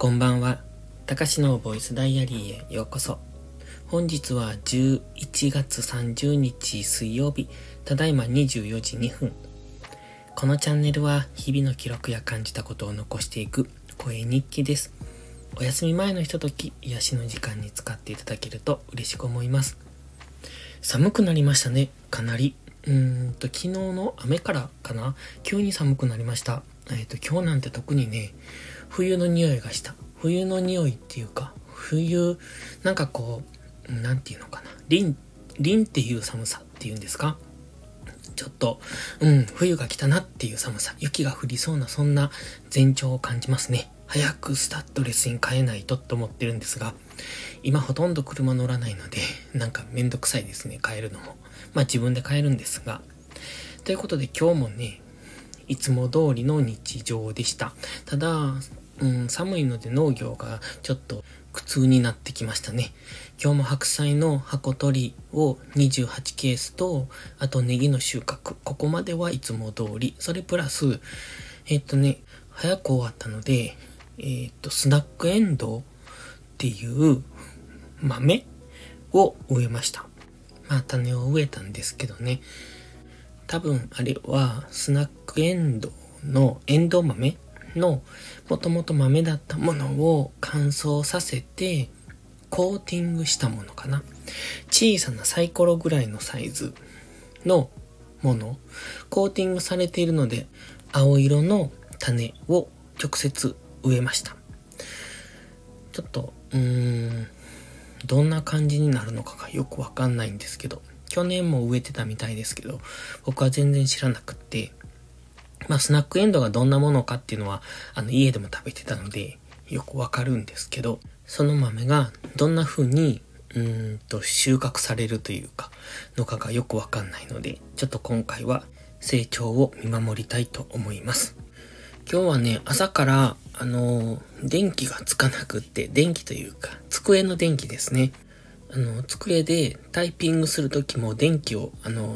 こんばんは。たかしのボイスダイアリーへようこそ。本日は11月30日水曜日、ただいま24時2分。このチャンネルは日々の記録や感じたことを残していく声日記です。お休み前のひととき、癒しの時間に使っていただけると嬉しく思います。寒くなりましたね、かなり。昨日の雨からかな、急に寒くなりました。今日なんて特にね、冬の匂いがした。冬の匂いっていうか、凛っていう寒さっていうんですか。ちょっと、冬が来たなっていう寒さ。雪が降りそうな、そんな前兆を感じますね。早くスタッドレスに変えないとと思ってるんですが、今ほとんど車乗らないので、なんかめんどくさいですね、変えるのも。まあ自分で変えるんですが。ということで今日もね、いつも通りの日常でした。ただ、寒いので農業がちょっと苦痛になってきましたね。今日も白菜の箱取りを28ケースと、あとネギの収穫。ここまではいつも通り。それプラス、早く終わったので、スナックエンドウっていう豆を植えました。まあ種を植えたんですけどね。多分あれはスナックエンドウのエンドウ豆のもともと豆だったものを乾燥させてコーティングしたものかな。小さなサイコロぐらいのサイズのもの、コーティングされているので青色の種を直接植えました。ちょっとどんな感じになるのかがよくわかんないんですけど、去年も植えてたみたいですけど、僕は全然知らなくって、スナックエンドウがどんなものかっていうのは、家でも食べてたので、よくわかるんですけど、その豆がどんな風に、収穫されるというか、のかがよくわかんないので、ちょっと今回は成長を見守りたいと思います。今日はね、朝から、電気がつかなくって、電気というか、机の電気ですね。机でタイピングするときも電気を、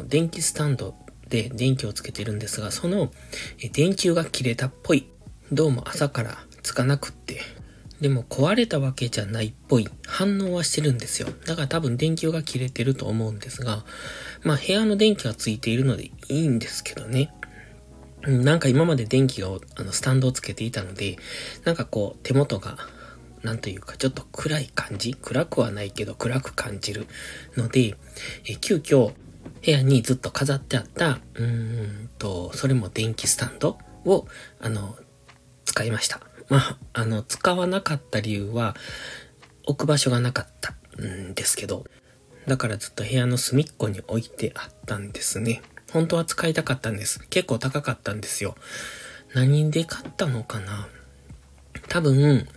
電気スタンドで電気をつけてるんですが、その電球が切れたっぽい。どうも朝からつかなくって。でも壊れたわけじゃないっぽい。反応はしてるんですよ。だから多分電球が切れてると思うんですが、まあ部屋の電気がついているのでいいんですけどね。なんか今まで電気が、スタンドをつけていたので、なんかこう手元が、なんというかちょっと暗い感じ、暗くはないけど暗く感じるので、急遽部屋にずっと飾ってあったそれも電気スタンドを使いました。使わなかった理由は置く場所がなかったんですけど、だからずっと部屋の隅っこに置いてあったんですね。本当は使いたかったんです。結構高かったんですよ。何で買ったのかな。多分、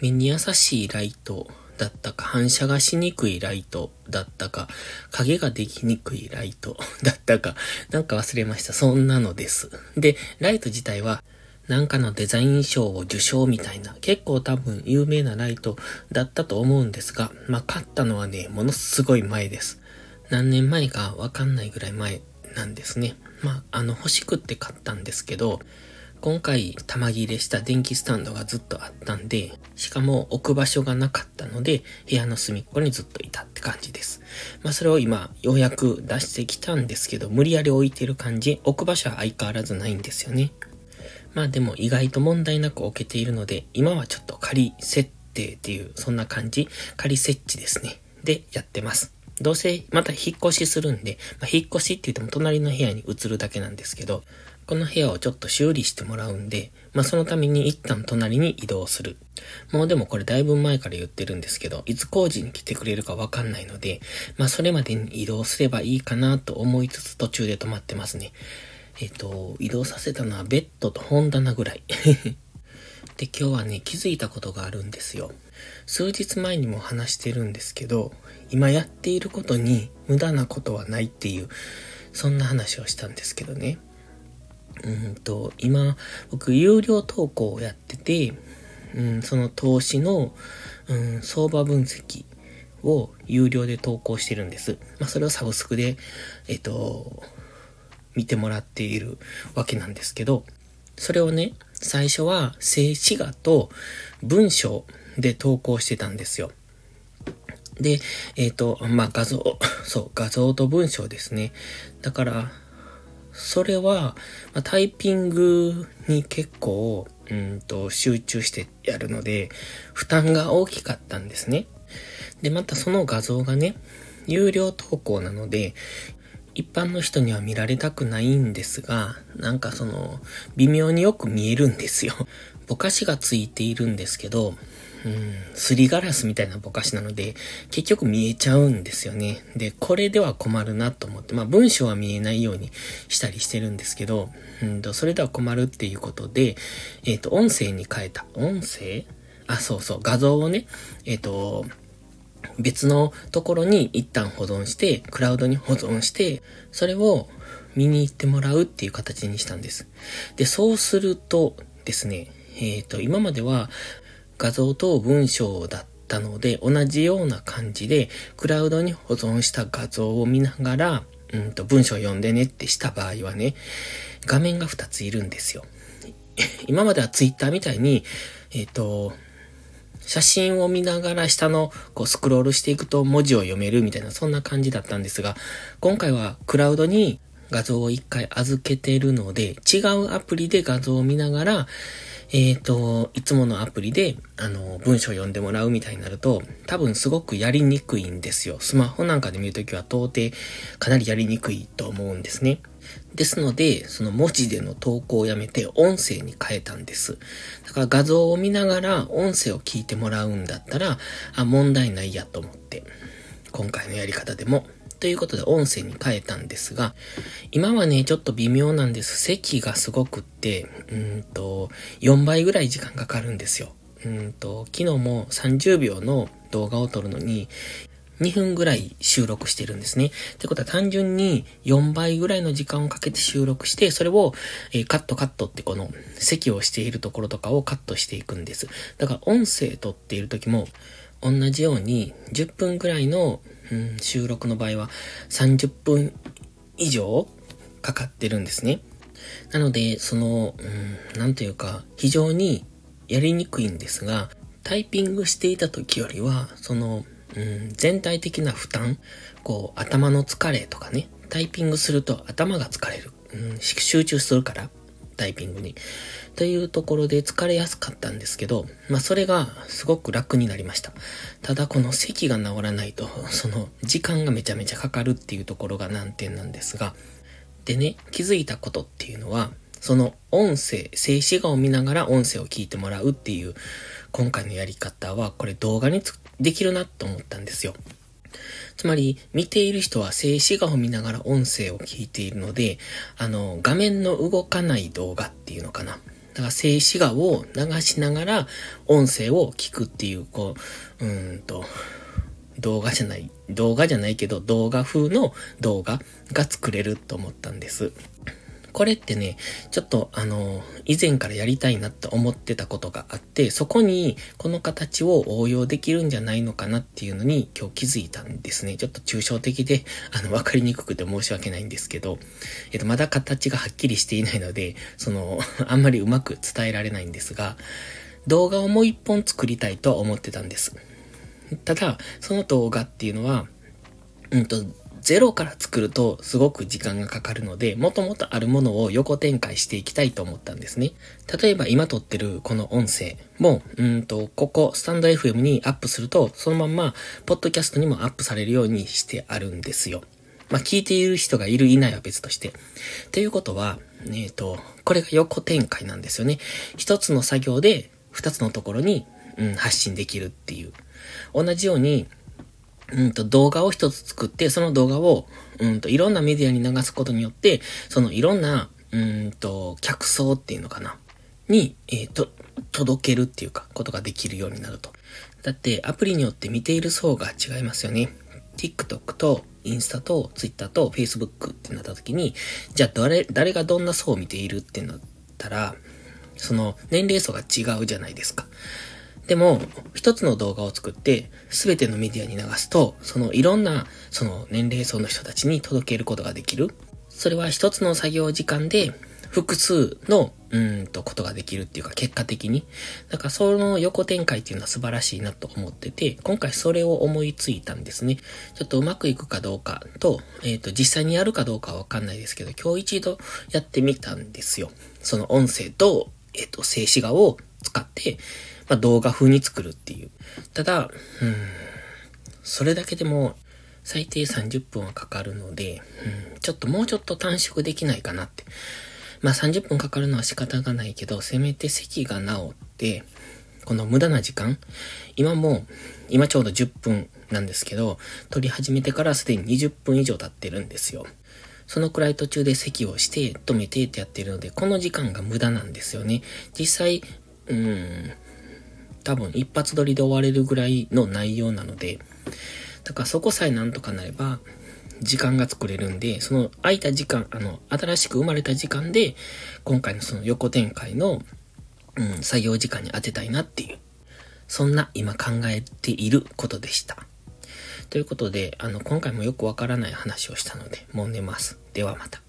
目に優しいライトだったか、反射がしにくいライトだったか、影ができにくいライトだったか、なんか忘れました。そんなのです。で、ライト自体は、なんかのデザイン賞を受賞みたいな、結構多分有名なライトだったと思うんですが、買ったのはね、ものすごい前です。何年前かわかんないぐらい前なんですね。欲しくって買ったんですけど、今回玉切れした電気スタンドがずっとあったんで、しかも置く場所がなかったので、部屋の隅っこにずっといたって感じです。それを今、ようやく出してきたんですけど、無理やり置いてる感じ、置く場所は相変わらずないんですよね。でも意外と問題なく置けているので、今はちょっと仮設定っていう、そんな感じ、仮設置ですね。で、やってます。どうせまた引っ越しするんで、引っ越しって言っても隣の部屋に移るだけなんですけど、この部屋をちょっと修理してもらうんで、そのために一旦隣に移動する。もうでもこれだいぶ前から言ってるんですけど、いつ工事に来てくれるかわかんないので、それまでに移動すればいいかなと思いつつ途中で止まってますね。移動させたのはベッドと本棚ぐらい。で、今日はね、気づいたことがあるんですよ。数日前にも話してるんですけど、今やっていることに無駄なことはないっていう、そんな話をしたんですけどね。今、僕、有料投稿をやってて、その投資の、相場分析を有料で投稿してるんです。それをサブスクで、見てもらっているわけなんですけど、それをね、最初は静止画と文章で投稿してたんですよ。で、画像と文章ですね。だから、それは、タイピングに結構、集中してやるので、負担が大きかったんですね。で、またその画像がね、有料投稿なので、一般の人には見られたくないんですが、なんか微妙によく見えるんですよ。ぼかしがついているんですけど、すりガラスみたいなぼかしなので、結局見えちゃうんですよね。で、これでは困るなと思って、文章は見えないようにしたりしてるんですけど、それでは困るっていうことで、音声に変えた。音声？画像をね、別のところに一旦保存して、クラウドに保存して、それを見に行ってもらうっていう形にしたんです。で、そうするとですね、今までは、画像と文章だったので、同じような感じで、クラウドに保存した画像を見ながら、文章を読んでねってした場合はね、画面が2ついるんですよ。今まではツイッターみたいに、写真を見ながら下のスクロールしていくと文字を読めるみたいな、そんな感じだったんですが、今回はクラウドに画像を1回預けているので、違うアプリで画像を見ながら、いつものアプリで、文章を読んでもらうみたいになると、多分すごくやりにくいんですよ。スマホなんかで見るときは到底かなりやりにくいと思うんですね。ですので、その文字での投稿をやめて音声に変えたんです。だから画像を見ながら音声を聞いてもらうんだったら、問題ないやと思って、今回のやり方でも。ということで音声に変えたんですが、今はね、ちょっと微妙なんです。咳がすごくって、4倍ぐらい時間かかるんですよ。昨日も30秒の動画を撮るのに、2分ぐらい収録してるんですね。ってことは単純に4倍ぐらいの時間をかけて収録して、それをカットって咳をしているところとかをカットしていくんです。だから音声撮っている時も同じように10分ぐらいの収録の場合は30分以上かかってるんですね。なので、非常にやりにくいんですが、タイピングしていた時よりは、全体的な負担、頭の疲れとかね、タイピングすると頭が疲れる、集中するからタイピングにというところで疲れやすかったんですけど、それがすごく楽になりました。ただ、この咳が治らないと時間がめちゃめちゃかかるっていうところが難点なんですが、でね、気づいたことっていうのは、静止画を見ながら音声を聞いてもらうっていう今回のやり方は、これ動画にできるなと思ったんですよ。つまり、見ている人は静止画を見ながら音声を聞いているので、画面の動かない動画っていうのかな。だから静止画を流しながら音声を聞くっていう、動画じゃないけど動画風の動画が作れると思ったんです。これってね、ちょっと以前からやりたいなと思ってたことがあって、そこにこの形を応用できるんじゃないのかなっていうのに今日気づいたんですね。ちょっと抽象的で、わかりにくくて申し訳ないんですけど、まだ形がはっきりしていないので、あんまりうまく伝えられないんですが、動画をもう一本作りたいとは思ってたんです。ただ、その動画っていうのは、ゼロから作るとすごく時間がかかるので、もともとあるものを横展開していきたいと思ったんですね。例えば今撮ってるこの音声も、スタンド FM にアップすると、そのまんま、ポッドキャストにもアップされるようにしてあるんですよ。聞いている人がいるいないは別として。ということは、これが横展開なんですよね。一つの作業で二つのところに、発信できるっていう。同じように、動画を一つ作って、その動画を、いろんなメディアに流すことによって、いろんな、客層っていうのかな、に、届けるっていうか、ことができるようになると。だって、アプリによって見ている層が違いますよね。TikTok と、インスタと、Twitter と、Facebook ってなった時に、じゃあ、誰がどんな層を見ているってなったら、年齢層が違うじゃないですか。でも、一つの動画を作って、すべてのメディアに流すと、いろんな、年齢層の人たちに届けることができる。それは一つの作業時間で、複数のことができるっていうか、結果的にだからその横展開っていうのは素晴らしいなと思ってて、今回それを思いついたんですね。ちょっとうまくいくかどうかと、実際にやるかどうかはわかんないですけど、今日一度やってみたんですよ。その音声と静止画を使って、まあ、動画風に作るっていう。ただそれだけでも最低30分はかかるので、もうちょっと短縮できないかなって。まあ30分かかるのは仕方がないけど、せめて席が直って、この無駄な時間、今ちょうど10分なんですけど、撮り始めてからすでに20分以上経ってるんですよ。そのくらい途中で席をして、止めてってやってるので、この時間が無駄なんですよね。実際、多分一発撮りで終われるぐらいの内容なので、だからそこさえなんとかなれば、時間が作れるんで、その空いた時間、新しく生まれた時間で、今回のその横展開の、作業時間に当てたいなっていう、そんな今考えていることでした。ということで、今回もよくわからない話をしたので、もう寝ます。ではまた。